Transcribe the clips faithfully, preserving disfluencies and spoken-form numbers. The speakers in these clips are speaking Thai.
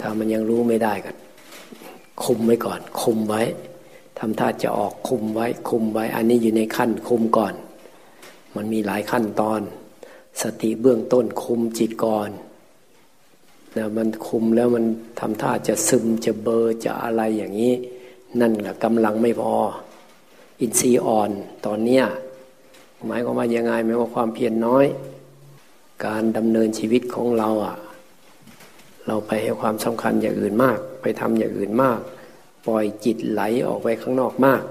ถ้ามันยังรู้ไม่ได้ก็คุมไว้ก่อนคุมไว้ทำท่าจะออกคุมไว้คุมไว้อันนี้อยู่ในขั้นคุมก่อนมันมีหลายขั้นตอนสติเบื้องต้นคุมจิตก่อนนะมันคุมแล้วมันทำท่าจะซึมจะเบลอจะอะไรอย่างนี้นั่นแหละกำลังไม่พออินทรีย์อ่อนตอนเนี้ยหมายความว่ายังไงหมายความเพียรน้อยการดำเนินชีวิตของเราอ่ะเราไปให้ความสำคัญอย่างอื่นมากไปทำอย่างอื่นมากปล่อยจิตไหลออกไปข้างนอกมาก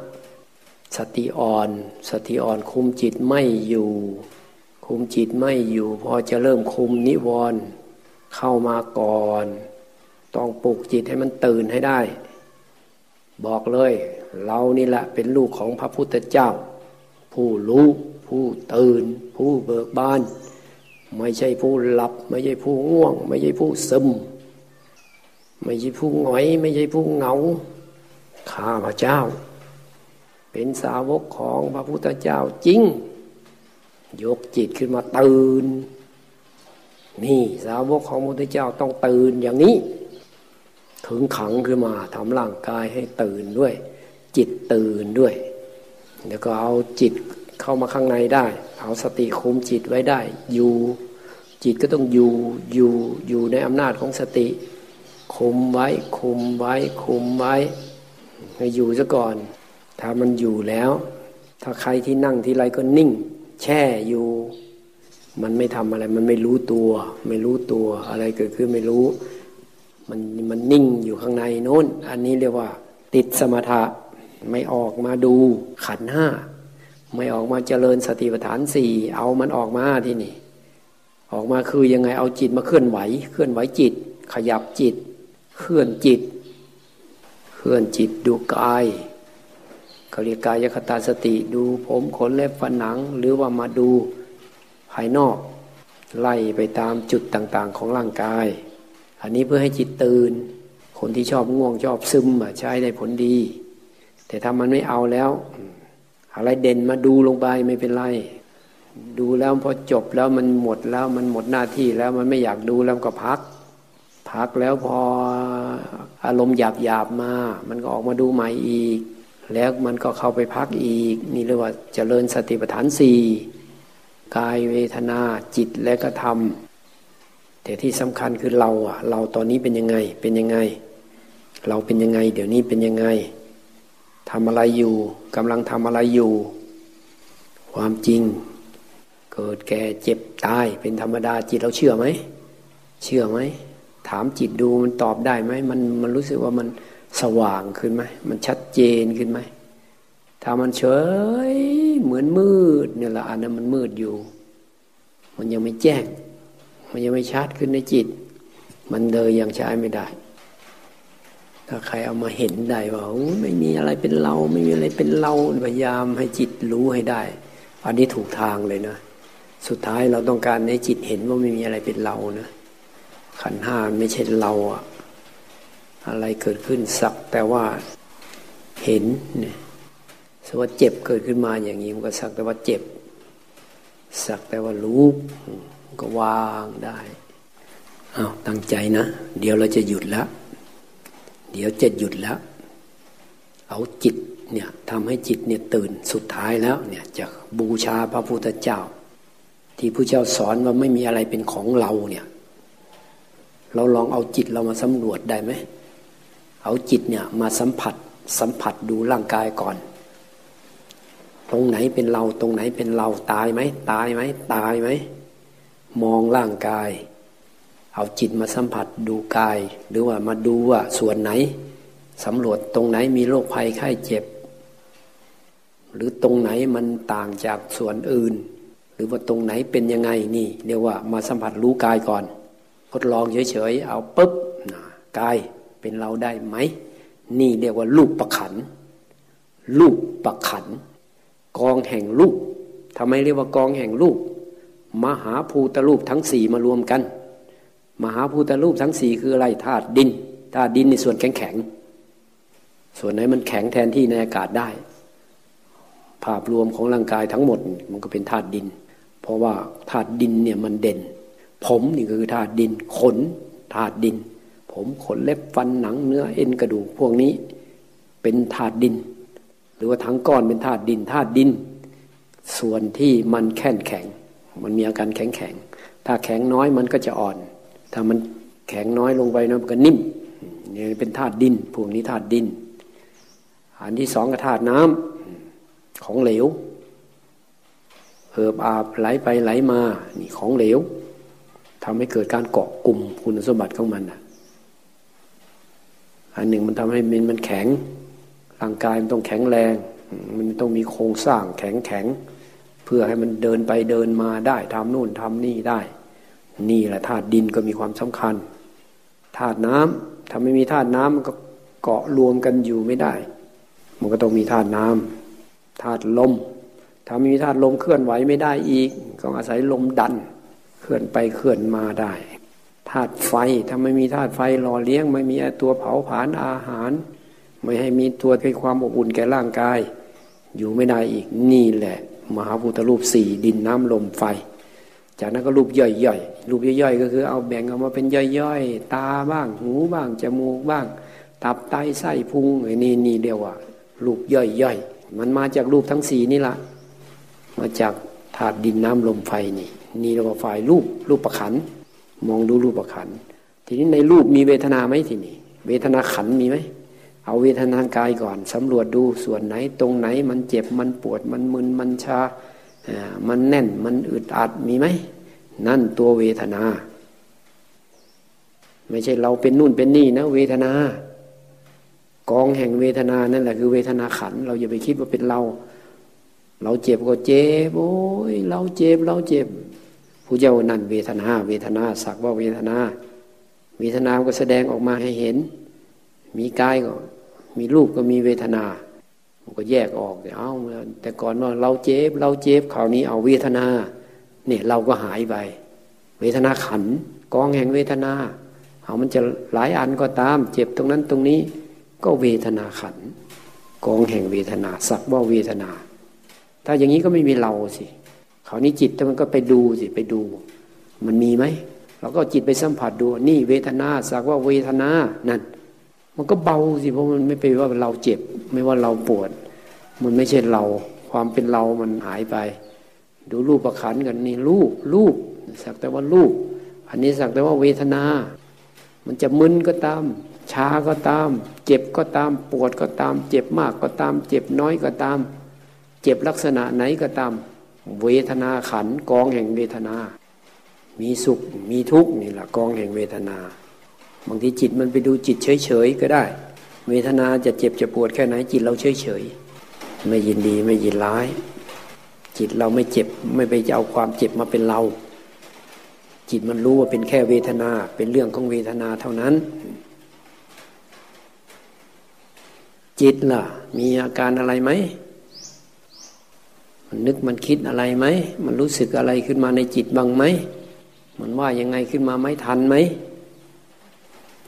สติอ่อนสติอ่อนคุมจิตไม่อยู่คุมจิตไม่อยู่พอจะเริ่มคุมนิวรณ์เข้ามาก่อนต้องปลุกจิตให้มันตื่นให้ได้บอกเลยเรานี่แหละเป็นลูกของพระพุทธเจ้าผู้รู้ผู้ตื่นผู้เบิกบานไม่ใช่ผู้หลับไม่ใช่ผู้ง่วงไม่ใช่ผู้ซึมไม่ใช่ผู้หงอยไม่ใช่ผู้เหงาข้าพเจ้าเป็นสาวกของพระพุทธเจ้าจริงยกจิตขึ้นมาตื่นนี่สาวกของพระพุทธเจ้าต้องตื่นอย่างนี้ถึงขังขึ้นมาทำร่างกายให้ตื่นด้วยจิตตื่นด้วยแล้วก็เอาจิตเข้ามาข้างในได้เอาสติคุมจิตไว้ได้อยู่จิตก็ต้องอยู่อยู่อยู่ในอำนาจของสติคุมไว้คุมไว้คุมไว้ให้อยู่ซะก่อนถ้ามันอยู่แล้วถ้าใครที่นั่งที่ไรก็นิ่งแช่อยู่มันไม่ทำอะไรมันไม่รู้ตัวไม่รู้ตัวอะไรเกิดขึ้นไม่รู้มันมันนิ่งอยู่ข้างในโน้นอันนี้เรียกว่าติดสมถะไม่ออกมาดูขันธ์ห้าไม่ออกมาเจริญสติปัฏฐานสี่เอามันออกมาที่นี่ออกมาคือยังไงเอาจิตมาเคลื่อนไหวเคลื่อนไหวจิตขยับจิตเคลื่อนจิตเคลื่อนจิตดูกายเขาเรียกกายคตาสติดูผมขนเล็บฟันหนังหรือว่ามาดูภายนอกไล่ไปตามจุดต่างๆของร่างกายอันนี้เพื่อให้จิตตื่นคนที่ชอบง่วงชอบซึมอ่ะใช้ได้ผลดีแต่ถ้ามันไม่เอาแล้วอะไรเด่นมาดูลงไปไม่เป็นไรดูแล้วพอจบแล้วมันหมดแล้วมันหมดหน้าที่แล้วมันไม่อยากดูแล้วก็พักพักแล้วพออารมณ์หยาบๆมามันก็ออกมาดูใหม่อีกแล้วมันก็เข้าไปพักอีกนี่เรียกว่าเจริญสติปัฏฐานสี่กายเวทนาจิตและก็ธรรมแต่ที่สำคัญคือเราอ่ะเราตอนนี้เป็นยังไงเป็นยังไงเราเป็นยังไงเดี๋ยวนี้เป็นยังไงทำอะไรอยู่กำลังทำอะไรอยู่ความจริงเกิดแก่เจ็บตายเป็นธรรมดาจิตเราเชื่อไหมเชื่อไหมถามจิตดูมันตอบได้ไหมมันมันรู้สึกว่ามันสว่างขึ้นไหมมันชัดเจนขึ้นไหมถ้ามันเฉยเหมือนมืดเนี่ยละอันนั้นมันมืดอยู่มันยังไม่แจ้งมันยังไม่ชัดขึ้นในจิตมันเลยยังใช้ไม่ได้ถ้าใครเอามาเห็นได้ว่าไม่มีอะไรเป็นเราไม่มีอะไรเป็นเราพยายามให้จิตรู้ให้ได้อันนี้ถูกทางเลยนะสุดท้ายเราต้องการให้จิตเห็นว่าไม่มีอะไรเป็นเรานะขันธ์ห้าไม่ใช่เราอะอะไรเกิดขึ้นสักแต่ว่าเห็นเนี่ยสักว่าเจ็บเกิดขึ้นมาอย่างนี้มันก็สักแต่ว่าเจ็บสักแต่ว่ารู้ก็วางได้อ้าวตั้งใจนะเดี๋ยวเราจะหยุดแล้วเดี๋ยวจะหยุดแล้วเอาจิตเนี่ยทำให้จิตเนี่ยตื่นสุดท้ายแล้วเนี่ยจะบูชาพระพุทธเจ้าที่พระเจ้าสอนว่าไม่มีอะไรเป็นของเราเนี่ยเราลองเอาจิตเรามาสำรวจได้ไหมเอาจิตเนี่ยมาสัมผัสสัมผัสดูร่างกายก่อนตรงไหนเป็นเราตรงไหนเป็นเราตายไหมตายไหมตายไหมมองร่างกายเอาจิตมาสัมผัสดูกายหรือว่ามาดูว่าส่วนไหนสำรวจตรงไหนมีโรคภัยไข้เจ็บหรือตรงไหนมันต่างจากส่วนอื่นหรือว่าตรงไหนเป็นยังไงนี่เรียกว่ามาสัมผัสรู้กายก่อนทดลองเฉยๆเอาปุ๊บนะกายเป็นเราได้ไหมนี่เรียกว่ารูปประขันรูปประขันกองแห่งรูปทำไมเรียกว่ากองแห่งรูปมหาภูตรูปทั้งสี่มารวมกันมหาภูตรูปทั้งสี่คืออะไรธาตุดินธาตุดินในส่วนแข็งแข็งส่วนไหนมันแข็งแทนที่ในอากาศได้ภาพรวมของร่างกายทั้งหมดมันก็เป็นธาตุดินเพราะว่าธาตุดินเนี่ยมันเด่นผมนี่คือธาตุดินขนธาตุดินผ ผมขนเล็บฟันหนังเนื้อเอ็นกระดูกพวกนี้เป็นธาตุดินหรือว่าทั้งก้อนเป็นธาตุดินธาตุดินส่วนที่มันแข็งแข็งมันมีอาการแข็งแข็งถ้าแข็งน้อยมันก็จะอ่อนถ้ามันแข็งน้อยลงไปนะมันก็นิ่มนี่เป็นธาตุดินพวกนี้ธาตุดินอันที่สองก็ธาตุน้ำของเหลวเหิบอาบไหลไปไหลมานี่ของเหลวทำให้เกิดการเกาะกลุ่มคุณสมบัติของมันอันหนึ่งมันทำให้มันมันแข็งร่างกายมันต้องแข็งแรงมันต้องมีโครงสร้างแข็งแข็งเพื่อให้มันเดินไปเดินมาได้ทำนู่นทำนี่ได้นี่แหละธาตุดินก็มีความสำคัญธาตุน้ำถ้าไม่มีธาตุน้ำมันก็เกาะรวมกันอยู่ไม่ได้มันก็ต้องมีธาตุน้ำธาตุลมถ้าไม่มีธาตุลมเคลื่อนไหวไม่ได้อีกก็อาศัยลมดันเคลื่อนไปเคลื่อนมาได้ธาตุไฟถ้าไม่มีธาตุไฟหล่อเลี้ยงไม่มีตัวเผาผลาญอาหารไม่ให้มีตัวให้ความอบอุ่นแก่ร่างกายอยู่ไม่ได้อีกนี่แหละมหาพุทธรูปสี่ดินน้ำลมไฟจากนั้นก็รูปย่อยๆรูปย่อยๆก็คือเอาแบ่งออกมาเป็นย่อยๆตาบ้างหูบ้างจมูกบ้างตับไตไส้พุงนี่นี่เดียวอ่ะรูปย่อยๆมันมาจากรูปทั้งสี่นี่ละมาจากธาตุดินน้ำลมไฟนี่นี่เราฝ่ายรูปรูปประขันมองดูรูปประขันทีนี้ในรูปมีเวทนาไหมทีนี้เวทนาขันมีไหมเอาเวทนากายก่อนสำรวจดูส่วนไหนตรงไหนมันเจ็บมันปวดมันมึนมันชามันแน่นมันอึดอัดมีไหมนั่นตัวเวทนาไม่ใช่เราเป็นนู่นเป็นนี่นะเวทนากองแห่งเวทนานั่นแหละคือเวทนาขันเราอย่าไปคิดว่าเป็นเราเราเจ็บก็เจ็บโอ้ยเราเจ็บเราเจ็บผู้เจ้านั่นเวทนาเวทนาสักว่าเวทนาเวทนาก็แสดงออกมาให้เห็นมีกายก็มีรูปก็มีเวทนาก็แยกออกเอ้าแต่ก่อนว่าเราเจ็บเราเจ็บคราวนี้เอาเวทนาเนี่ยเราก็หายไปเวทนาขันกองแห่งเวทนาเอามันจะหลายอันก็ตามเจ็บตรงนั้นตรงนี้ก็เวทนาขันกองแห่งเวทนาสักว่าเวทนาถ้าอย่างนี้ก็ไม่มีเราสิคราวนี้จิตมันก็ไปดูสิไปดูมันมีไหมเราก็จิตไปสัมผัสดูนี่เวทนาสักว่าเวทนานั่นมันก็เบาสิเพราะมันไม่ไปว่าเราเจ็บไม่ว่าเราปวดมันไม่ใช่เราความเป็นเรามันหายไปดูรูปประคันกันนี่รูปรูปสักแต่ว่ารูปอันนี้สักแต่ว่าเวทนามันจะมึนก็ตามช้าก็ตามเจ็บก็ตามปวดก็ตามเจ็บมากก็ตามเจ็บน้อยก็ตามเจ็บลักษณะไหนก็ตามเวทนาขันกองแห่งเวทนามีสุขมีทุกข์นี่แหละกองแห่งเวทนาบางทีจิตมันไปดูจิตเฉยๆก็ได้เวทนาจะเจ็บจะปวดแค่ไหนจิตเราเฉยๆไม่ยินดีไม่ยินร้ายจิตเราไม่เจ็บไม่ไปจะเอาความเจ็บมาเป็นเราจิตมันรู้ว่าเป็นแค่เวทนาเป็นเรื่องของเวทนาเท่านั้นจิตล่ะมีอาการอะไรไหมมันนึกมันคิดอะไรไหมมันรู้สึกอะไรขึ้นมาในจิตบ้างไหมมันว่ายังไงขึ้นมาไม่ทันไหม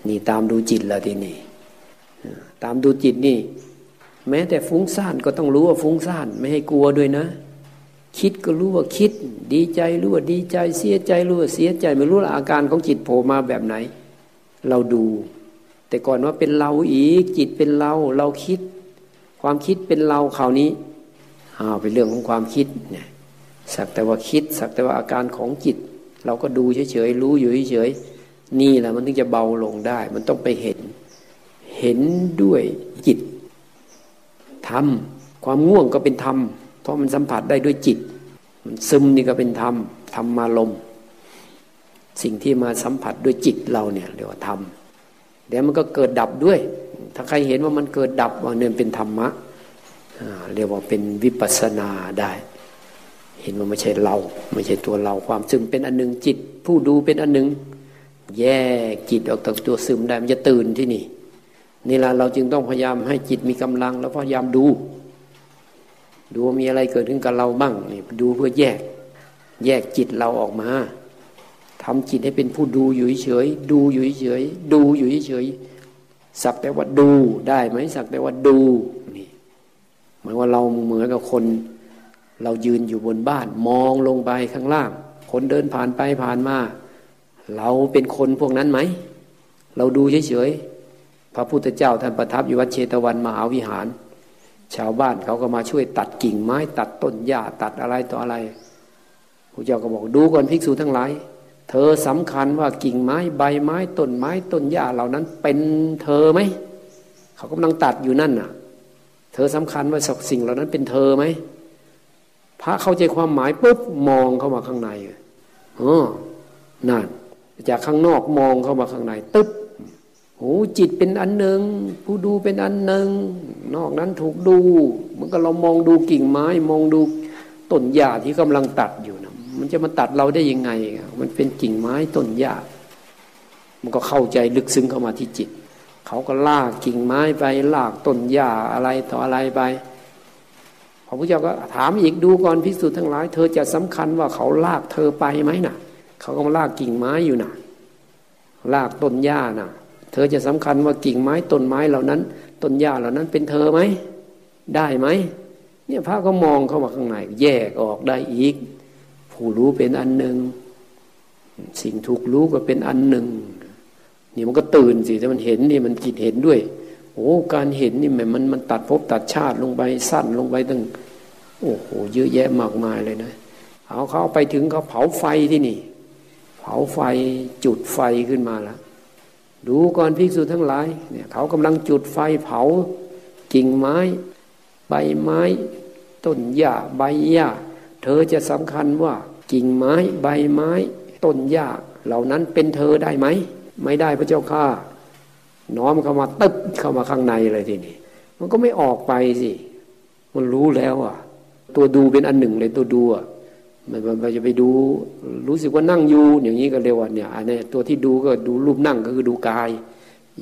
นี่ตามดูจิตละทีนี้ตามดูจิตนี่แม้แต่ฟุ้งซ่านก็ต้องรู้ว่าฟุ้งซ่านไม่ให้กลัวด้วยนะคิดก็รู้ว่าคิดดีใจรู้ว่าดีใจเสียใจรู้ว่าเสียใจไม่รู้อาการของจิตโผล่มาแบบไหนเราดูแต่ก่อนว่าเป็นเราอีกจิตเป็นเราเราคิดความคิดเป็นเราคราวนี้อ้าวเป็นเรื่องของความคิดเนี่ยสักแต่ว่าคิดสักแต่ว่าอาการของจิตเราก็ดูเฉยๆรู้อยู่เฉยๆนี่แหละมันถึงจะเบาลงได้มันต้องไปเห็นเห็นด้วยจิตธรรมความง่วงก็เป็นธรรมเพราะมันสัมผัสได้ด้วยจิตมันซึมนี่ก็เป็นธรรมธรรมารมณ์สิ่งที่มาสัมผัสด้วยจิตเราเนี่ยเรียกว่าธรรมแล้วมันก็เกิดดับด้วยถ้าใครเห็นว่ามันเกิดดับว่าเนี่ยเป็นธรรมะเรียกว่าเป็นวิปัสสนาได้เห็นว่าไม่ใช่เราไม่ใช่ตัวเราความซึมเป็นอันหนึ่งจิตผู้ดูเป็นอันหนึ่งแยกจิตออกจากตัวซึมได้มันจะตื่นที่นี่นี่ล่ะเราจึงต้องพยายามให้จิตมีกำลังแล้วพยายามดูดูว่ามีอะไรเกิดขึ้นกับเราบ้างนี่ดูเพื่อแยกแยกจิตเราออกมาทำจิตให้เป็นผู้ดูอยู่เฉยดูอยู่เฉยดูอยู่เฉยสักแต่ว่าดูได้ไหมสักแต่ว่าดูนี่เหมือนว่าเราเหมือนกับคนเรายืนอยู่บนบ้านมองลงไปข้างล่างคนเดินผ่านไปผ่านมาเราเป็นคนพวกนั้นไหม เราดูเฉยๆพระพุทธเจ้าท่านประทับอยู่วัดเชตวันมหาวิหารชาวบ้านเขาก็มาช่วยตัดกิ่งไม้ตัดต้นหญ้าตัดอะไรต่ออะไรพระเจ้าก็บอกดูก่อนภิกษุทั้งหลายเธอสำคัญว่ากิ่งไม้ใบไม้ต้นไม้ต้นหญ้าเหล่านั้นเป็นเธอไหมเขากำลังตัดอยู่นั่นน่ะเธอสำคัญว่าสิ่งเหล่านั้นเป็นเธอไหมพระเข้าใจความหมายปุ๊บมองเข้ามาข้างในเออนั่นจากข้างนอกมองเข้ามาข้างในตึ๊บโอ้จิตเป็นอันหนึ่งผู้ดูเป็นอันหนึ่งนอกนั้นถูกดูเหมือนกับเรามองดูกิ่งไม้มองดูต้นหญ้าที่กำลังตัดอยู่นะมันจะมาตัดเราได้ยังไงมันเป็นกิ่งไม้ต้นหญ้ามันก็เข้าใจลึกซึ้งเข้ามาที่จิตเขาก็ลากกิ่งไม้ไปลากต้นหญ้าอะไรต่ออะไรไปพระพุทธเจ้าก็ถามอีกดูก่อนภิกษุทั้งหลายเธอจะสำคัญว่าเขาลากเธอไปไหมน่ะเขาก็ลากกิ่งไม้อยู่น่ะลากต้นหญ้าน่ะเธอจะสำคัญว่ากิ่งไม้ต้นไม้เหล่านั้นต้นหญ้าเหล่านั้นเป็นเธอไหมได้ไหมเนี่ยพระก็มองเข้ามาข้างในแยกออกได้อีกผู้รู้เป็นอันหนึ่งสิ่งถูกรู้ก็เป็นอันหนึ่งนี่มันก็ตื่นสิถ้ามันเห็นนี่มันจิตเห็นด้วยโอ้การเห็นนี่มันมันตัดภพตัดชาติลงไปสั้นลงไปตั้งโอ้โหเยอะแยะมากมายเลยนะเอาเขาไปถึงเขาเผาไฟที่นี่เผาไฟจุดไฟขึ้นมาแล้วดูก่อนภิกษุทั้งหลายเนี่ยเขากำลังจุดไฟเผากิ่งไม้ใบไม้ต้นหญ้าใบหญ้าเธอจะสำคัญว่ากิ่งไม้ใบไม้ต้นหญ้าเหล่านั้นเป็นเธอได้ไหมไม่ได้พระเจ้าข้าน้อมเข้ามาตึ๊บเข้ามาข้างในเลยทีนี้มันก็ไม่ออกไปสิมันรู้แล้วอ่ะตัวดูเป็นอันหนึ่งเลยตัวดูอ่ะมันมันจะไปดูรู้สึกว่านั่งอยู่อย่างนี้ก็เรียกว่าเนี่ยอันนี้ตัวที่ดูก็ดูรูปนั่งก็คือดูกาย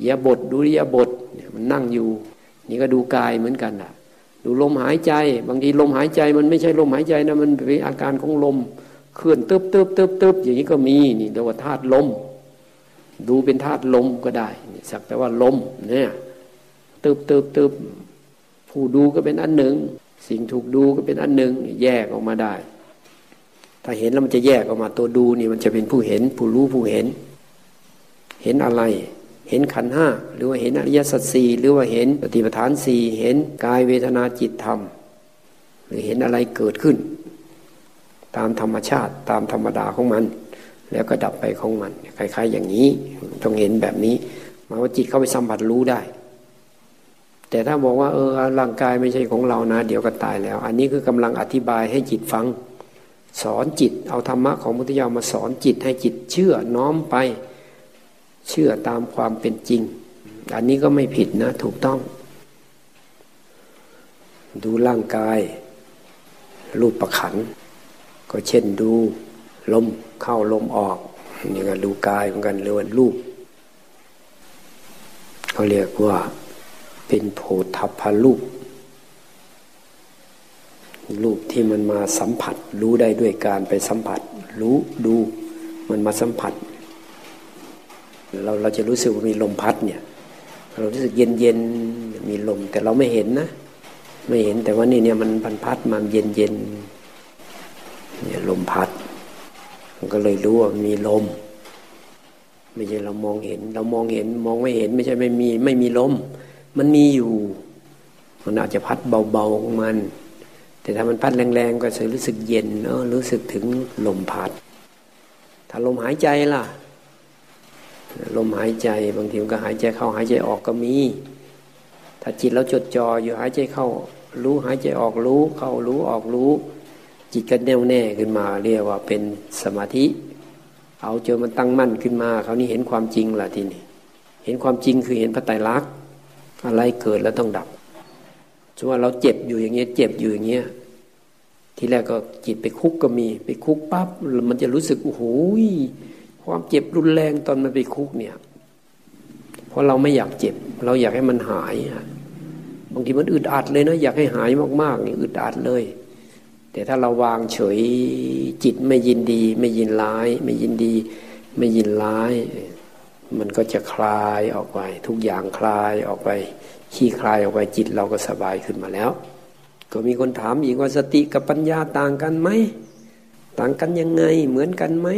อิริยาบถดูอิริยาบถเนี่ยมันนั่งอยู่นี่ก็ดูกายเหมือนกันน่ะดูลมหายใจบางทีลมหายใจมันไม่ใช่ลมหายใจนะมันเป็นอาการของลมเคลื่อนตึ๊บตึ๊บตึ๊บตึ๊บอย่างนี้ก็มีนี่เรียกว่าธาตุลมดูเป็นธาตุลมก็ได้สักแต่ว่าลมเนี่ยตึ๊บตึ๊บตึ๊บผู้ดูก็เป็นอันหนึ่งสิ่งถูกดูก็เป็นอันหนึ่งแยกออกมาได้ถ้าเห็นแล้วมันจะแยกออกมาตัวดูนี่มันจะเป็นผู้เห็นผู้รู้ผู้เห็นเห็นอะไรเห็นขันธ์ห้าหรือว่าเห็นอริยสัจสี่หรือว่าเห็นปฏิปทานสี่เห็นกายเวทนาจิตธรรมหรือเห็นอะไรเกิดขึ้นตามธรรมชาติตามธรรมดาของมันแล้วก็ดับไปของมันคล้ายๆอย่างนี้ต้องเห็นแบบนี้หมายว่าจิตเข้าไปสัมผัสรู้ได้แต่ถ้าบอกว่าเออร่างกายไม่ใช่ของเรานะเดี๋ยวก็ตายแล้วอันนี้คือกำลังอธิบายให้จิตฟังสอนจิตเอาธรรมะของพุทธเจ้ามาสอนจิตให้จิตเชื่อน้อมไปเชื่อตามความเป็นจริงอันนี้ก็ไม่ผิดนะถูกต้องดูร่างกายรูปขันธ์ก็เช่นดูลมเข้าลมออกนี่ก็ดูกายเหมือนกันเรียกว่ารูปเขาเรียกว่าเป็นโผฏฐัพพรูปรูปที่มันมาสัมผัสรู้ได้ด้วยการไปสัมผัสรู้ดูมันมาสัมผัสเราเราจะรู้สึกว่ามีลมพัดเนี่ยเรารู้สึกเย็นเย็นมีลมแต่เราไม่เห็นนะไม่เห็นแต่ว่านี่เนี่ยมันพันพัดมันเย็นเย็นเนี่ยลมพัดมันก็เลยรู้ว่ามีลมไม่ใช่เรามองเห็นเรามองเห็นมองไม่เห็นไม่ใช่ไม่มีไม่มีลมมันมีอยู่มันอาจจะพัดเบาๆของมันแต่ถ้ามันพัดแรงๆก็จะรู้สึกเย็นเนอะรู้สึกถึงลมพัดถ้าลมหายใจล่ะลมหายใจบางทีมันก็หายใจเข้าหายใจออกก็มีถ้าจิตเราจดจ่ออยู่หายใจเข้ารู้หายใจออกรู้เข้ารู้ออกรู้จิตก็แน่วแน่ขึ้นมาเรียกว่าเป็นสมาธิเอาจนมันตั้งมั่นขึ้นมาคราวนี้เห็นความจริงล่ะทีนี้เห็นความจริงคือเห็นพระไตรลักษณ์อะไรเกิดแล้วต้องดับส่วนเราเจ็บอยู่อย่างเงี้ยเจ็บอยู่อย่างเงี้ยทีแรกก็จิตไปคุกก็มีไปคุกปั๊บมันจะรู้สึกโอ้โหความเจ็บรุนแรงตอนมันไปคุกเนี่ยเพราะเราไม่อยากเจ็บเราอยากให้มันหายบางทีมันอึดอัดเลยนะอยากให้หายมากๆนี่อึดอัดเลยแต่ถ้าเราวางเฉยจิตไม่ยินดีไม่ยินร้ายไม่ยินดีไม่ยินร้ายมันก็จะคลายออกไปทุกอย่างคลายออกไปขี้คลายออกไปจิตเราก็สบายขึ้นมาแล้วก็มีคนถามอีกว่าสติกับปัญญาต่างกันไหมต่างกันยังไงเหมือนกันไหม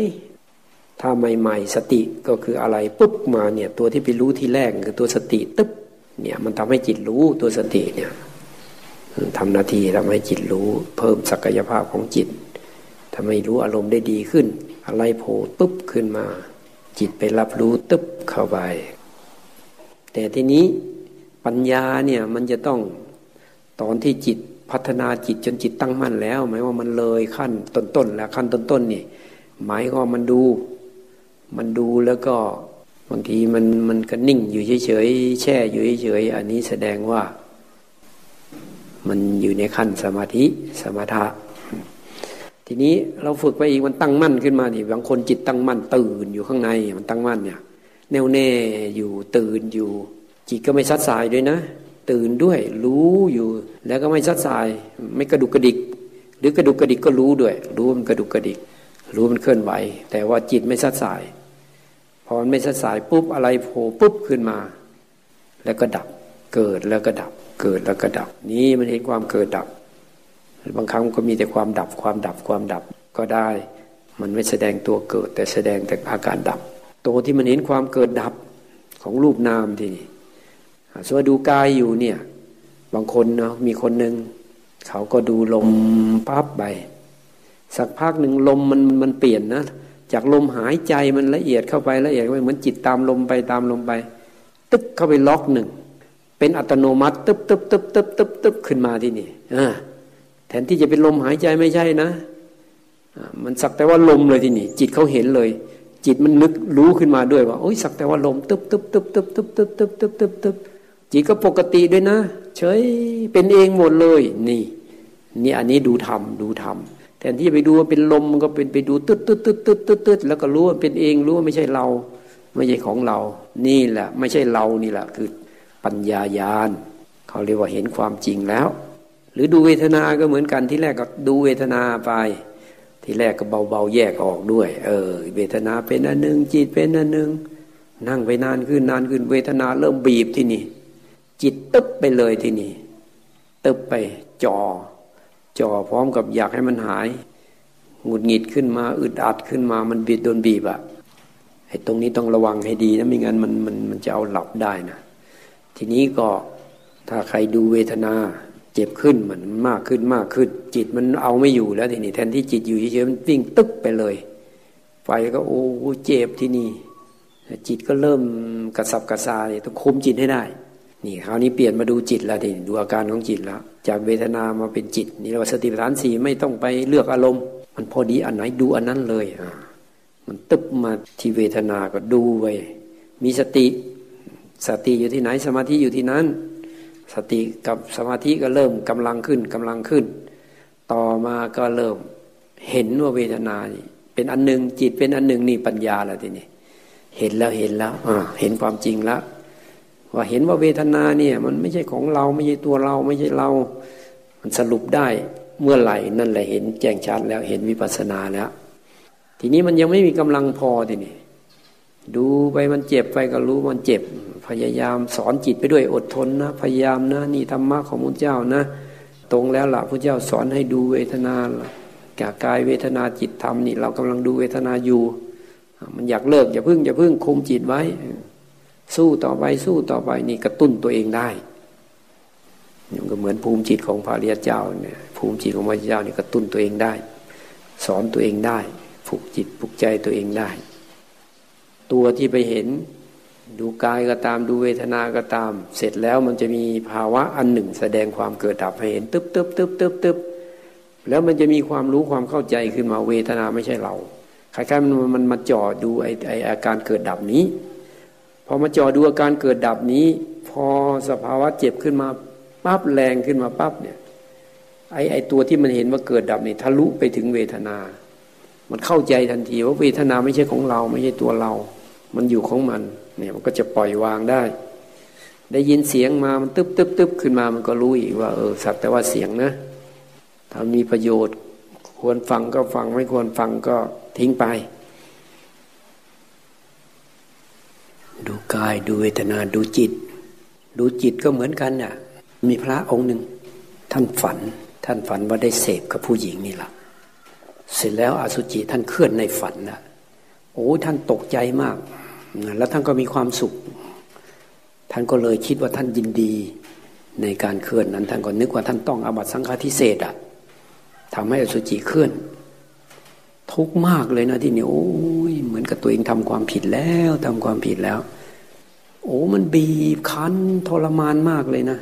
ถ้าใหม่ๆสติก็คืออะไรปุ๊บมาเนี่ยตัวที่ไปรู้ที่แรกคือตัวสติตึ๊บเนี่ยมันทำให้จิตรู้ตัวสติเนี่ยทำหน้าที่ทำให้จิตรู้เพิ่มศักยภาพของจิตทำให้รู้อารมณ์ได้ดีขึ้นอะไรโผล่ตึ๊บขึ้นมาจิตไปรับรู้ตึ๊บเข้าไปแต่ทีนี้ปัญญาเนี่ยมันจะต้องตอนที่จิตพัฒนาจิตจนจิตตั้งมั่นแล้วหมายว่ามันเลยขั้นต้นๆแล้วขั้นต้นๆนี่หมายก็มันดูมันดูแล้วก็บางทีมันมันก็นิ่งอยู่เฉยๆแช่อยู่เฉยๆอันนี้แสดงว่ามันอยู่ในขั้นสมาธิสมถะทีนี้เราฝึกไปอีกมันตั้งมั่นขึ้นมาดิบางคนจิตตั้งมั่นตื่นอยู่ข้างในมันตั้งมั่นเนี่ยแน่วแน่อยู่ตื่นอยู่จิตก็ไม่ซัดสายด้วยนะตื่นด้วยรู้อยู่แล้วก็ไม่ซัดสายไม่กระดุกกระดิกหรือกระดุกกระดิกก็รู้ด้วยรู้มันกระดุกกระดิกรู้มันเคลื่อนไหวแต่ว่าจิตไม่ซัดสายพอมันไม่ซัดสายปุ๊บอะไรโผล่ปุ๊บขึ้นมาแล้วก็ดับเกิดแล้วก็ดับเกิดแล้วก็ดับนี่มันเห็นความเกิดดับบางครั้งก็มีแต่ความดับความดับความดับก็ได้มันไม่แสดงตัวเกิดแต่แสดงแต่อาการดับตัวที่มันเห็นความเกิดดับของรูปนามทีนี้สมมติดูกายอยู่เนี่ยบางคนเนาะมีคนหนึ่งเขาก็ดูลมปั๊บไปสักพักหนึ่งลมมันมันเปลี่ยนนะจากลมหายใจมันละเอียดเข้าไปละเอียดเข้าไปเหมือนจิตตามลมไปตามลมไปตึ๊กเข้าไปล็อกหนึ่งเป็นอัตโนมัติตึ๊บตึ๊บตึ๊บตึ๊บตึ๊บตึ๊บขึ้นมาที่นี่อ่าแทนที่จะเป็นลมหายใจไม่ใช่นะมันสักแต่ว่าลมเลยที่นี่จิตเขาเห็นเลยจิตมันนึกรู้ขึ้นมาด้วยว่าโอ๊ยสักแต่ว่าลมตึ๊บตึ๊บตึ๊บตึ๊บตึ๊บตึ๊บตึ๊บตึ๊บตึ๊บจิตก็ปกติด้วยนะเฉยเป็นเองหมดเลยนี่นี่อันนี้ดูธรรมดูธรรมแทนที่จะไปดูว่าเป็นลมมันก็เป็นไปดูตึ๊ดตึ๊ดตึ๊ดตึ๊ดตึ๊ดตึ๊ดแล้วก็รู้ว่าเป็นเองรู้ว่าไม่ใช่เราไม่ใช่ของเรานี่แหละไม่ใช่เรานี่แหละคือปัญญาญาณเขาเรียกว่าเห็นความจริงแล้วหรือดูเวทนาก็เหมือนกันที่แรกก็ดูเวทนาไปที่แรกก็เบาๆแยกออกด้วยเออเวทนาเป็นอันหนึ่งจิตเป็นอันหนึ่งนั่งไปนานขึ้นนานขึ้นเวทนาเริ่มบีบที่นี่จิตตึ๊บไปเลยที่นี่ตึ๊บไปจอจอพร้อมกับอยากให้มันหายหงุดหงิดขึ้นมาอึดอัดขึ้นมามันบีบโดนบีบอะไอ้ตรงนี้ต้องระวังให้ดีนะไม่งั้นมันมันมันจะเอาหลับได้นะทีนี้ก็ถ้าใครดูเวทนาเจ็บขึ้นมันมากขึ้นมากขึ้นจิตมันเอาไม่อยู่แล้วทีนี้แทนที่จิตอยู่เฉยๆมันวิ่งตึ๊บไปเลยไฟก็โอ้เจ็บที่นี่จิตก็เริ่มกระสับกระส่ายต้องคุมจิตให้ได้นี่คราวนี้เปลี่ยนมาดูจิตแล้วทีนี้ดูอาการของจิตแล้วจากเวทนามาเป็นจิตนี่เราสติปัฏฐานสี่ไม่ต้องไปเลือกอารมณ์มันพอดีอันไหนดูอันนั้นเลยอ่ามันตึ๊บมาที่เวทนาก็ดูไปมีสติสติอยู่ที่ไหนสมาธิอยู่ที่นั้นสติกับสมาธิก็เริ่มกำลังขึ้นกำลังขึ้นต่อมาก็เริ่มเห็นว่าเวทนาเป็นอันหนึ่งจิตเป็นอันหนึ่งนี่ปัญญาแล้วทีนี้เห็นแล้วเห็นแล้วอ่าเห็นความจริงแล้วว่าเห็นว่าเวทนาเนี่ยมันไม่ใช่ของเราไม่ใช่ตัวเราไม่ใช่เรามันสรุปได้เมื่อไหร่นั่นแหละเห็นแจ้งชัดแล้วเห็นวิปัสสนาแล้วทีนี้มันยังไม่มีกำลังพอทีนี้ดูไปมันเจ็บไปก็รู้มันเจ็บพยายามสอนจิตไปด้วยอดทนนะพยายามนะนี่ธรรมะของพุทธเจ้านะตรงแล้วล่ะพุทธเจ้าสอนให้ดูเวทนาล่ะกายกายเวทนาจิตธรรมนี่เรากำลังดูเวทนาอยู่มันอยากเลิกอย่าพึ่งอย่าพึ่งคุมจิตไว้สู้ต่อไปสู้ต่อไปนี่กระตุ้นตัวเองได้มันก็เหมือนภูมิจิตของพระอริยเจ้าเนี่ยภูมิจิตของพระอริยเจ้านี่กระตุ้นตัวเองได้สอนตัวเองได้ปลุกจิตปลุกใจตัวเองได้ตัวที่ไปเห็นดูกายก็ตามดูเวทนาก็ตามเสร็จแล้วมันจะมีภาวะอันหนึ่งแสดงความเกิดดับให้เห็นตึ๊บตึ๊บตึ๊บตึ๊บตึ๊บแล้วมันจะมีความรู้ความเข้าใจขึ้นมาเวทนาไม่ใช่เราคล้ายๆมันมันมาจ่อดูไอไออาการเกิดดับนี้พอมาจ่อดูอาการเกิดดับนี้พอสภาวะเจ็บขึ้นมาปั๊บแรงขึ้นมาปั๊บเนี่ยไอไอตัวที่มันเห็นว่าเกิดดับนี่ทะลุไปถึงเวทนามันเข้าใจทันทีว่าเวทนาไม่ใช่ของเราไม่ใช่ตัวเรามันอยู่ของมันเนี่ยมันก็จะปล่อยวางได้ได้ยินเสียงมามันตึ๊บตึ๊บตึ๊บขึ้นมามันก็รู้อีกว่าเออสักแต่ว่าเสียงนะถ้ามีประโยชน์ควรฟังก็ฟังไม่ควรฟังก็ทิ้งไปดูกายดูเวทนาดูจิตดูจิตก็เหมือนกันน่ะมีพระองค์หนึ่งท่านฝันท่านฝันว่าได้เสพกับผู้หญิงนี่แหละเสร็จแล้วอสุจิท่านเคลื่อนในฝันน่ะ โอ้ท่านตกใจมากแล้วท่านก็มีความสุขท่านก็เลยคิดว่าท่านยินดีในการเคลื่อนนั้นท่านก็นึกว่าท่านต้องอาบัติสังฆาทิเศษอ่ะทำให้อสุจิเคลื่อนทุกข์มากเลยนะที่นี่โอ้ยเหมือนกับตัวเองทำความผิดแล้วทำความผิดแล้วโอ้มันบีบคั้นทรมานมากเลยนะ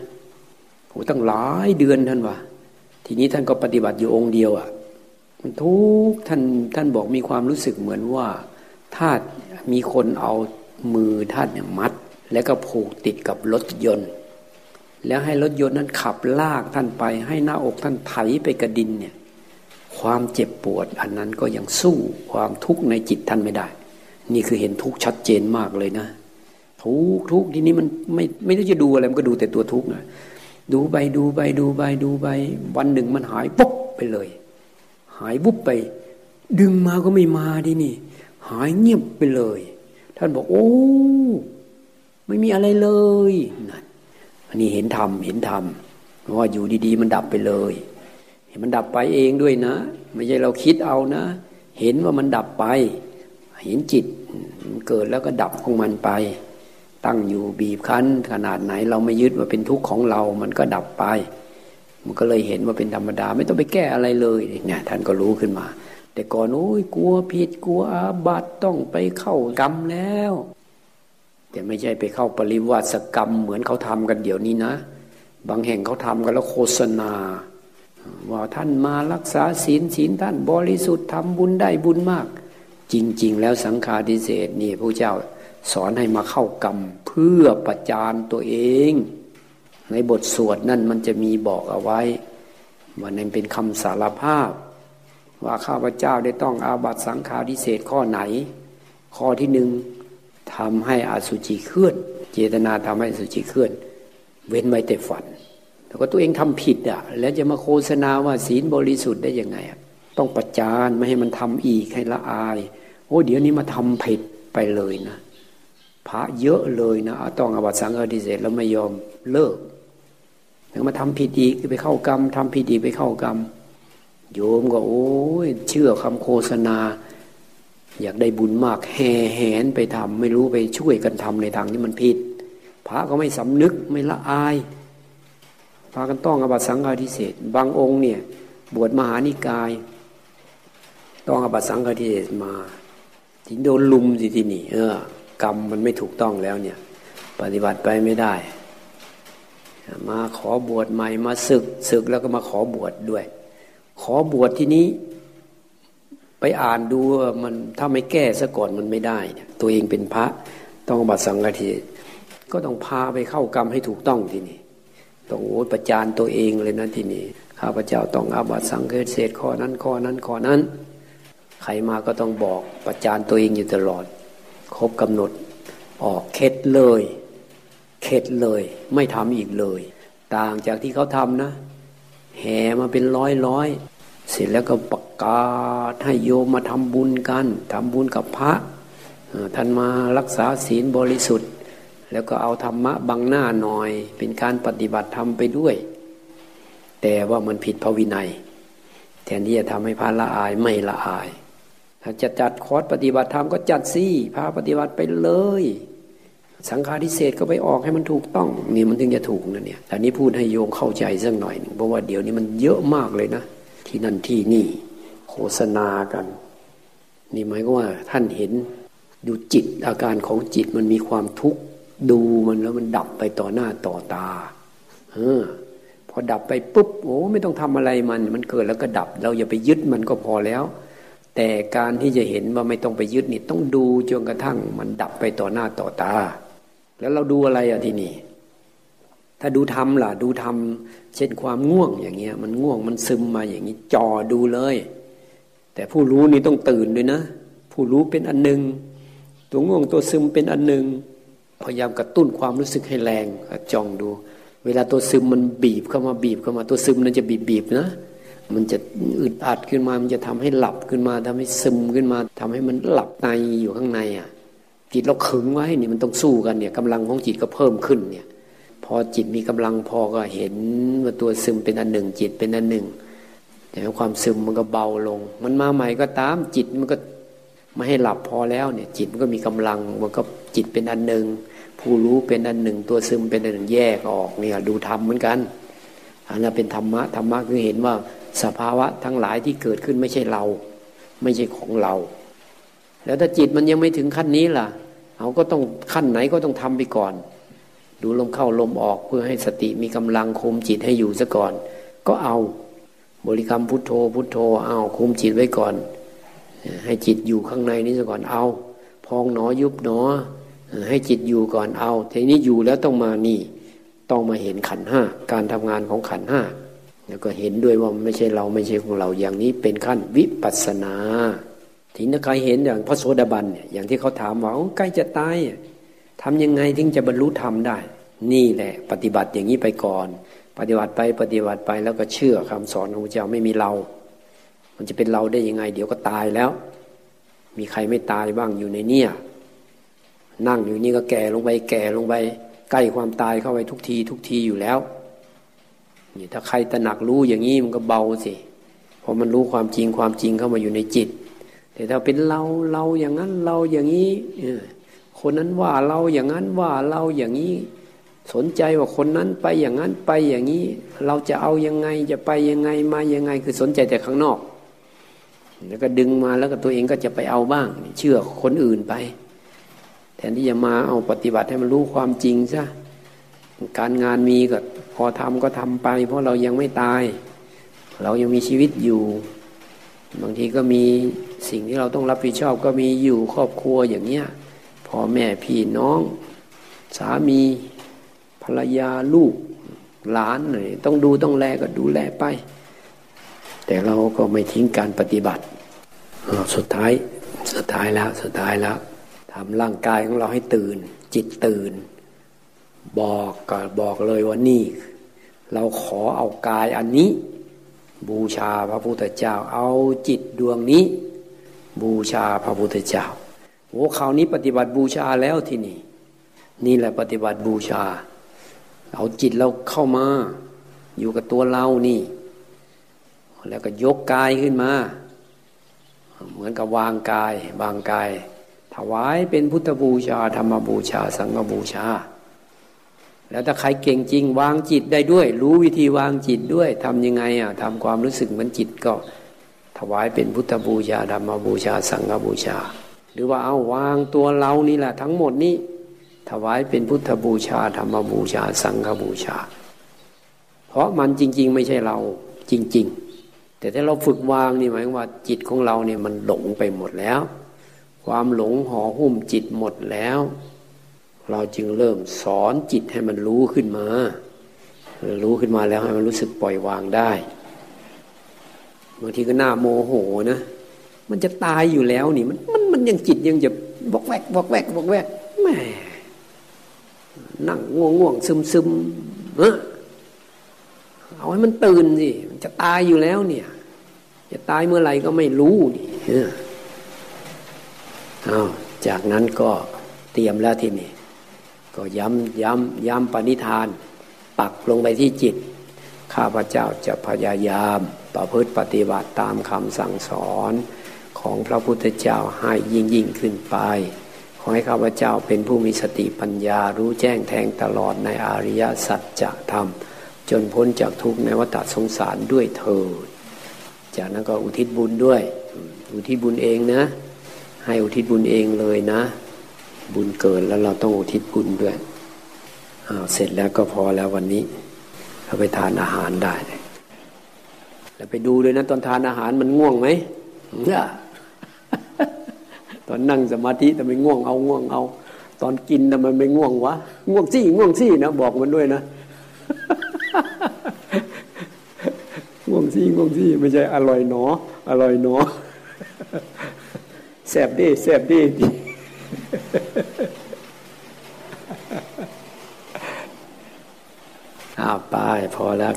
โอ้ตั้งหลายเดือนท่านว่าทีนี้ท่านก็ปฏิบัติอยู่องค์เดียวอ่ะมันทุกข์ท่านท่านบอกมีความรู้สึกเหมือนว่าถ้ามีคนเอามือท่านเนี่ยมัดแล้วก็ผูกติดกับรถยนต์แล้วให้รถยนต์นั้นขับลากท่านไปให้หน้าอกท่านไถไปกระดินเนี่ยความเจ็บปวดอันนั้นก็ยังสู้ความทุกข์ในจิตท่านไม่ได้นี่คือเห็นทุกข์ชัดเจนมากเลยนะทุกทุกทีนี้มันไม่ไม่ได้จะดูอะไรมันก็ดูแต่ตัวทุกข์นะดูไปดูไปดูไปดูไปวันหนึ่งมันหายปุ๊บไปเลยหายปุ๊บไปดึงมาก็ไม่มาดินี่หายเงียบไปเลยท่านบอกโอ้ไม่มีอะไรเลยนั่นอันนี้เห็นธรรมเห็นธรรมว่าอยู่ดีๆมันดับไปเลยเห็นมันดับไปเองด้วยนะไม่ใช่เราคิดเอานะเห็นว่ามันดับไปเห็นจิตมันเกิดแล้วก็ดับของมันไปตั้งอยู่บีบคั้นขนาดไหนเราไม่ยึดว่าเป็นทุกข์ของเรามันก็ดับไปมันก็เลยเห็นว่าเป็นธรรมดาไม่ต้องไปแก้อะไรเลยเนี่ยท่านก็รู้ขึ้นมาแต่ก่อนโอ้ยกลัวผิดกลัวอาบัติต้องไปเข้ากรรมแล้วแต่ไม่ใช่ไปเข้าปริวาสกรรมเหมือนเขาทำกันเดี๋ยวนี้นะบางแห่งเขาทำกันแล้วโฆษณาว่าท่านมารักษาศีลศีลท่านบริสุทธิ์ทำบุญได้บุญมากจริงๆแล้วสังฆาทิเศษนี่พระเจ้าสอนให้มาเข้ากรรมเพื่อประจานตัวเองในบทสวดนั่นมันจะมีบอกเอาไว้ว่านั่นเป็นคำสารภาพว่าข้าพเจ้าได้ต้องอาบัติสังฆาทิเศษข้อไหนข้อที่หนึ่งทำให้อสุจิเคลื่อนเจตนาทำให้อสุจิเคลื่อนเว้นไว้แต่ฝันแล้วก็ตัวเองทำผิดอ่ะแล้วจะมาโฆษณาว่าศีลบริสุทธิ์ได้ยังไงอ่ะต้องประจานไม่ให้มันทำอีกให้ละอายโอ้เดี๋ยวนี้มาทำผิดไปเลยนะพระเยอะเลยนะต้องอาบัติสังฆาทิเศษแล้วไม่ยอมเลิกแล้วมาทำผิดอีกไปเข้ากรรมทำผิดอีกไปเข้ากรรมโยมก็โอ้ยเชื่อคำโฆษณาอยากได้บุญมากแห่แหนไปทำไม่รู้ไปช่วยกันทำในทางที่มันผิดพระก็ไม่สำนึกไม่ละอายพากันต้องอาบัติสังฆาทิเศษบางองค์เนี่ยบวชมหานิกายต้องอาบัติสังฆาทิเศษมาถึงโดนลุมสิที่นี่เออกรรมมันไม่ถูกต้องแล้วเนี่ยปฏิบัติไปไม่ได้มาขอบวชใหม่มาศึกศึกแล้วก็มาขอบวชด้วยขอบวชที่นี้ไปอ่านดูว่ามันถ้าไม่แก้ซะก่อนมันไม่ได้ตัวเองเป็นพระต้องอาบัติสังฆาทิเศษก็ต้องพาไปเข้ากรรมให้ถูกต้องที่นี่ต้องโอ้ประจานตัวเองเลยนะที่นี่ข้าพเจ้าต้องอาบัติสังฆาทิเศษข้อนั้นข้อนั้นข้อนั้นใครมาก็ต้องบอกประจานตัวเองอยู่ตลอดครบกำหนดออกเข็ดเลยเข็ดเลยไม่ทำอีกเลยต่างจากที่เขาทำนะแห่มาเป็นร้อยร้อยเสร็จแล้วก็ประกาศให้โยมมาทำบุญกันทำบุญกับพระท่านมารักษาศีลบริสุทธิ์แล้วก็เอาธรรมะบังหน้าหน่อยเป็นการปฏิบัติธรรมไปด้วยแต่ว่ามันผิดพระวินัยแทนที่จะทำให้พระละอายไม่ละอายถ้าจะจัดคอร์สปฏิบัติธรรมก็จัดสิพาปฏิบัติไปเลยสังฆาทิเศษก็ไปออกให้มันถูกต้องนี่มันถึงจะถูกนะเนี่ยแต่นี้พูดให้โยมเข้าใจสักหน่อยนึงเพราะว่าเดี๋ยวนี้มันเยอะมากเลยนะที่นั่นที่นี่โฆษณากันนี่หมายก็ว่าท่านเห็นดูจิตอาการของจิตมันมีความทุกข์ดูมันแล้วมันดับไปต่อหน้าต่อตาเออพอดับไปปุ๊บโอ้ไม่ต้องทำอะไรมันมันเกิดแล้วก็ดับเราอย่าไปยึดมันก็พอแล้วแต่การที่จะเห็นว่าไม่ต้องไปยึดนี่ต้องดูจนกระทั่งมันดับไปต่อหน้าต่อตาแล้วเราดูอะไรอะทีนี้ถ้าดูธรรมล่ะดูธรรมเช่นความง่วงอย่างเงี้ยมันง่วงมันซึมมาอย่างนี้จ่อดูเลยแต่ผู้รู้นี่ต้องตื่นด้วยนะผู้รู้เป็นอันหนึ่งตัวง่วงตัวซึมเป็นอันหนึ่งพยายามกระตุ้นความรู้สึกให้แรงจ้องดูเวลาตัวซึมมันบีบเข้ามาบีบเข้ามาตัวซึมมันจะบีบบีบนะมันจะอึดอัดขึ้นมามันจะทำให้หลับขึ้นมาทำให้ซึมขึ้นมาทำให้มันหลับในอยู่ข้างในอ่ะจิตเราขึงไว้นี่มันต้องสู้กันเนี่ยกำลังของจิตก็เพิ่มขึ้นเนี่ยพอจิตมีกำลังพอก็เห็นว่าตัวซึมเป็นอันหนึ่งจิตเป็นอันหนึ่งแต่ความซึมมันก็เบาลงมันมาใหม่ก็ตามจิตมันก็ ไม่ให้หลับพอแล้วเนี่ยจิตมันก็มีกำลังมันก็จิตเป็นอันหนึ่งผู้รู้เป็นอันหนึ่งตัวซึมเป็นอันหนึ่งแยกออกเนี่ยดูธรรมเหมือนกันอันนั้นเป็นธรรมะธรรมะคือเห็นว่าสภาวะทั้งหลายที่เกิดขึ้นไม่ใช่เราไม่ใช่ของเราแล้วถ้าจิตมันยังไม่ถึงขั้นนี้ล่ะเราก็ต้องขั้นไหนก็ต้องทำไปก่อนดูลมเข้าลมออกเพื่อให้สติมีกำลังคุมจิตให้อยู่ซะก่อนก็เอาบริกรรมพุทโธพุทโธเอาคุมจิตไว้ก่อนให้จิตอยู่ข้างในนี้ซะก่อนเอาพองหนอยุบหนอให้จิตอยู่ก่อนเอาทีนี้อยู่แล้วต้องมานี่ต้องมาเห็นขันธ์ห้าการทำงานของขันธ์ห้าแล้วก็เห็นด้วยว่าไม่ใช่เราไม่ใช่ของเราอย่างนี้เป็นขั้นวิปัสสนาทีนี้ใครเห็นอย่างพระโสดาบันเนี่ยอย่างที่เขาถามว่าใกล้จะตายทำยังไงถึงจะบรรลุธรรมได้นี่แหละปฏิบัติอย่างนี้ไปก่อนปฏิบัติไปปฏิบัติไปแล้วก็เชื่อคำสอนของพระเจ้าไม่มีเรามันจะเป็นเราได้ยังไงเดี๋ยวก็ตายแล้วมีใครไม่ตายบ้างอยู่ในเนี่ยนั่งอยู่นี่ก็แก่ลงไปแก่ลงไปใกล้ความตายเข้าไปทุกทีทุกทีอยู่แล้วนี่ถ้าใครตระหนักรู้อย่างนี้มันก็เบาสิเพราะมันรู้ความจริงความจริงเข้ามาอยู่ในจิตแต่ถ้าเป็นเราเราอย่างนั้นเราอย่างนี้คนนั้นว่าเราอย่างนั้นว่าเราอย่างนี้สนใจว่าคนนั้นไปอย่างนั้นไปอย่างนี้เราจะเอายังไงจะไปยังไงมายังไงคือสนใจแต่ข้างนอกแล้วก็ดึงมาแล้วก็ตัวเองก็จะไปเอาบ้างเชื่อคนอื่นไปแทนที่จะมาเอาปฏิบัติให้มันรู้ความจริงซะการงานมีก็พอทำก็ทำไปเพราะเรายังไม่ตายเรายังมีชีวิตอยู่บางทีก็มีสิ่งที่เราต้องรับผิดชอบก็มีอยู่ครอบครัวอย่างเนี้ยพ่อแม่พี่น้องสามีภรรยาลูกหลานหน่อยต้องดูต้องแลก็ดูแลไปแต่เราก็ไม่ทิ้งการปฏิบัติสุดท้ายสุดท้ายแล้วสุดท้ายแล้วทำร่างกายของเราให้ตื่นจิตตื่นบอกก็บอกเลยว่านี่เราขอเอากายอันนี้บูชาพระพุทธเจ้าเอาจิตดวงนี้บูชาพระพุทธเจ้าโอ้คราวนี้ปฏิบัติบูชาแล้วที่นี่นี่แหละปฏิบัติบูชาเอาจิตเราเข้ามาอยู่กับตัวเรานี่แล้วก็ยกกายขึ้นมาเหมือนกับวางกายวางกายถวายเป็นพุทธบูชาธรรมบูชาสังฆบูชาแล้วถ้าใครเก่งจริงวางจิตได้ด้วยรู้วิธีวางจิตด้วยทำยังไงอ่ะทำความรู้สึกเหมือนจิตก็ถวายเป็นพุทธบูชาธรรมบูชาสังฆบูชาหรือว่าเอาวางตัวเรานี่แหละทั้งหมดนี้ถวายเป็นพุทธบูชาธรรมบูชาสังฆบูชาเพราะมันจริงๆไม่ใช่เราจริงๆแต่ถ้าเราฝึกวางนี่หมายว่าจิตของเราเนี่ยมันหลงไปหมดแล้วความหลงห่อหุ้มจิตหมดแล้วเราจึงเริ่มสอนจิตให้มันรู้ขึ้นมารู้ขึ้นมาแล้วให้มันรู้สึกปล่อยวางได้บางทีก็หน้าโมโหนะมันจะตายอยู่แล้วนี่มันมันมันยังจิตยังจะวอกแวกวอกแวกวอกแวกแหมนั่งง่วงง่วงซึมซึมเออเอาให้มันตื่นสิมันจะตายอยู่แล้วเนี่ยจะตายเมื่อไหร่ก็ไม่รู้นี่เอาจากนั้นก็เตรียมแล้วทีนี้ก็ย้ำย้ำย้ำปณิธานปักลงไปที่จิตข้าพเจ้าจะพยายามประพฤติปฏิบัติตามคำสั่งสอนของพระพุทธเจ้าให้ยิ่งยิ่งขึ้นไปขอให้ข้าพเจ้าเป็นผู้มีสติปัญญารู้แจ้งแทงตลอดในอริยสัจธรรมจนพ้นจากทุกข์ในวัฏสงสารด้วยเถิดจากนั้นก็อุทิศบุญด้วยอุทิศบุญเองนะให้อุทิศบุญเองเลยนะบุญเกิดแล้วเราต้องอุทิศบุญด้วยอ้าวเสร็จแล้วก็พอแล้ววันนี้เราไปทานอาหารได้แล้วไปดูเลยนะตอนทานอาหารมันง่วงไหมเนี่ยตอนนั่งสมาธิทำไมง่วงเอาง่วงเอาตอนกินทำไมไม่ง่วงวะง่วงซี่ง่วงซี่นะบอกมันด้วยนะง่วงซี่ง่วงซี่ไม่ใช่อร่อยหนออร่อยหนอแซ่บดิแซ่บดิอ้าวไปพอแล้ว